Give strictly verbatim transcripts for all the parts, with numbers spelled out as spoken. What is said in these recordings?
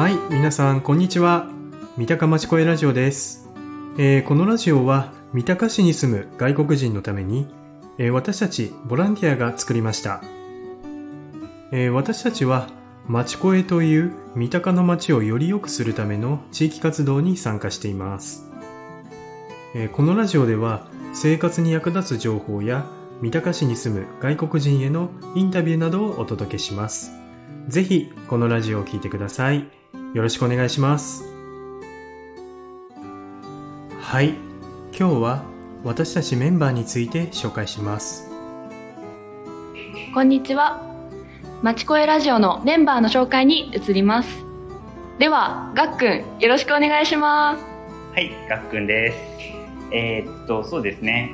はい、皆さんこんにちは。三鷹町声ラジオです。えー、このラジオは三鷹市に住む外国人のために、えー、私たちボランティアが作りました。えー、私たちは町声という三鷹の町をより良くするための地域活動に参加しています。えー、このラジオでは生活に役立つ情報や三鷹市に住む外国人へのインタビューなどをお届けします。ぜひこのラジオを聞いてください。よろしくお願いします。はい、今日は私たちメンバーについて紹介します。こんにちは。町声ラジオのメンバーの紹介に移ります。ではがっくん、よろしくお願いします。はい、がっくんです。えー、っとそうですね、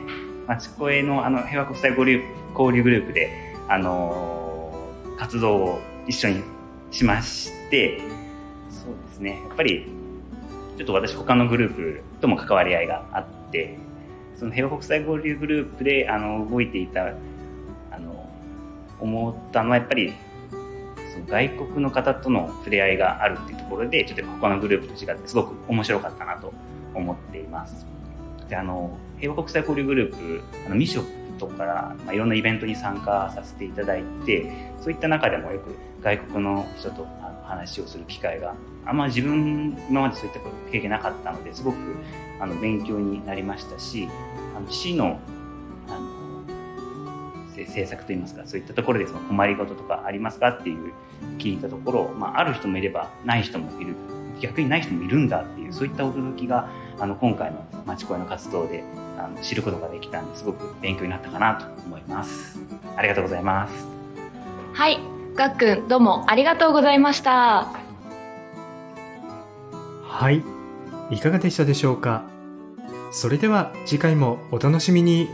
町声 の, あの平和国際交流交流グループであのー、活動を一緒にしまして、そうですね、やっぱりちょっと私他のグループとも関わり合いがあって、その平和国際交流グループであの動いていたあの思ったのは、やっぱりその外国の方との触れ合いがあるっていうところで、ちょっと他のグループと違ってすごく面白かったなと思っています。で、あの平和国際交流グループ、あのミショップとか、まあ、いろんなイベントに参加させていただいて、そういった中でもよく外国の人と話をする機会があんま自分今までそういった経験なかったので、すごくあの勉強になりましたし、あの市の、あの政策といいますか、そういったところでその困りごととかありますかっていう聞いたところ、まあ、ある人もいればない人もいる、逆にない人もいるんだっていう、そういった驚きがあの今回の町声の活動であの知ることができたんで、すごく勉強になったかなと思います。ありがとうございます。はい、がっくん、どうもありがとうございました。はい、いかがでしたでしょうか。それでは次回もお楽しみに。